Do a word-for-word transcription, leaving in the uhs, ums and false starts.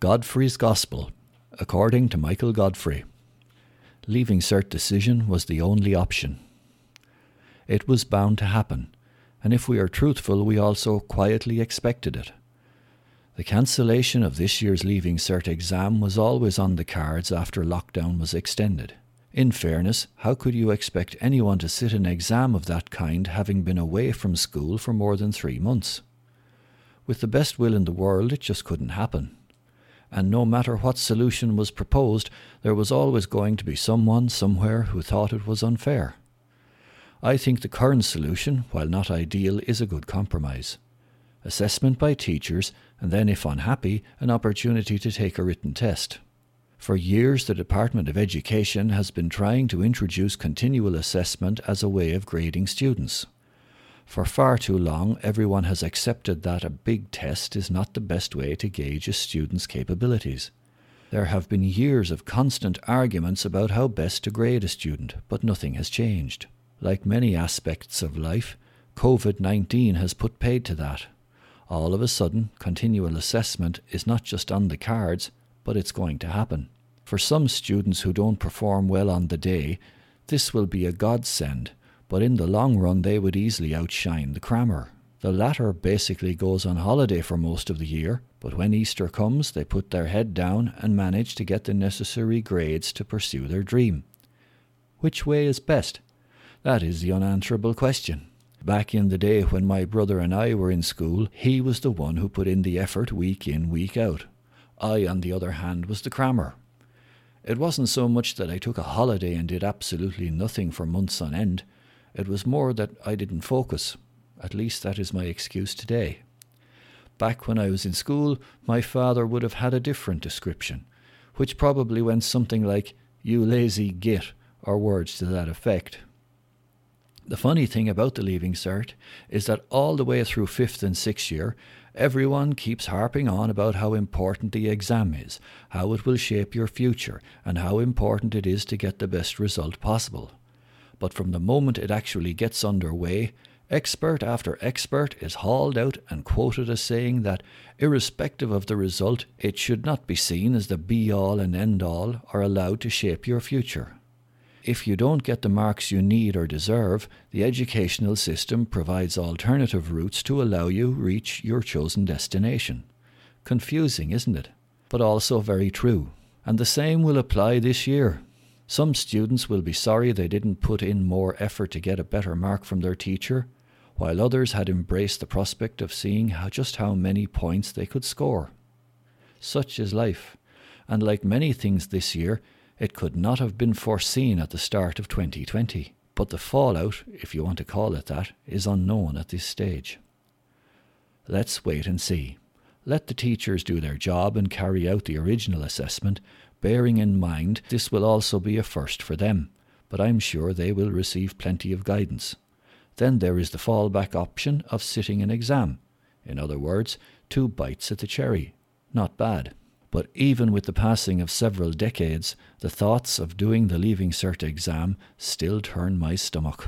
Godfrey's Gospel, according to Michael Godfrey. Leaving cert decision was the only option. It was bound to happen, and if we are truthful, we also quietly expected it. The cancellation of this year's Leaving Cert exam was always on the cards after lockdown was extended. In fairness, how could you expect anyone to sit an exam of that kind having been away from school for more than three months? With the best will in the world, it just couldn't happen. And no matter what solution was proposed, there was always going to be someone somewhere who thought it was unfair. I think the current solution, while not ideal, is a good compromise. Assessment by teachers, and then, if unhappy, an opportunity to take a written test. For years, the Department of Education has been trying to introduce continual assessment as a way of grading students. For far too long, everyone has accepted that a big test is not the best way to gauge a student's capabilities. There have been years of constant arguments about how best to grade a student, but nothing has changed. Like many aspects of life, covid nineteen has put paid to that. All of a sudden, continual assessment is not just on the cards, but it's going to happen. For some students who don't perform well on the day, this will be a godsend. But in the long run they would easily outshine the crammer. The latter basically goes on holiday for most of the year, but when Easter comes they put their head down and manage to get the necessary grades to pursue their dream. Which way is best? That is the unanswerable question. Back in the day when my brother and I were in school, he was the one who put in the effort week in, week out. I, on the other hand, was the crammer. It wasn't so much that I took a holiday and did absolutely nothing for months on end. It was more that I didn't focus. At least that is my excuse today. Back when I was in school, my father would have had a different description, which probably went something like, "You lazy git," or words to that effect. The funny thing about the Leaving Cert is that all the way through fifth and sixth year, everyone keeps harping on about how important the exam is, how it will shape your future, and how important it is to get the best result possible. But from the moment it actually gets underway, expert after expert is hauled out and quoted as saying that, irrespective of the result, it should not be seen as the be-all and end-all or allowed to shape your future. If you don't get the marks you need or deserve, the educational system provides alternative routes to allow you reach your chosen destination. Confusing, isn't it? But also very true. And the same will apply this year. Some students will be sorry they didn't put in more effort to get a better mark from their teacher, while others had embraced the prospect of seeing how just how many points they could score. Such is life, and like many things this year, it could not have been foreseen at the start of twenty twenty, but the fallout, if you want to call it that, is unknown at this stage. Let's wait and see. Let the teachers do their job and carry out the original assessment, bearing in mind this will also be a first for them, but I'm sure they will receive plenty of guidance. Then there is the fallback option of sitting an exam. In other words, two bites at the cherry. Not bad. But even with the passing of several decades, the thoughts of doing the Leaving Cert exam still turn my stomach.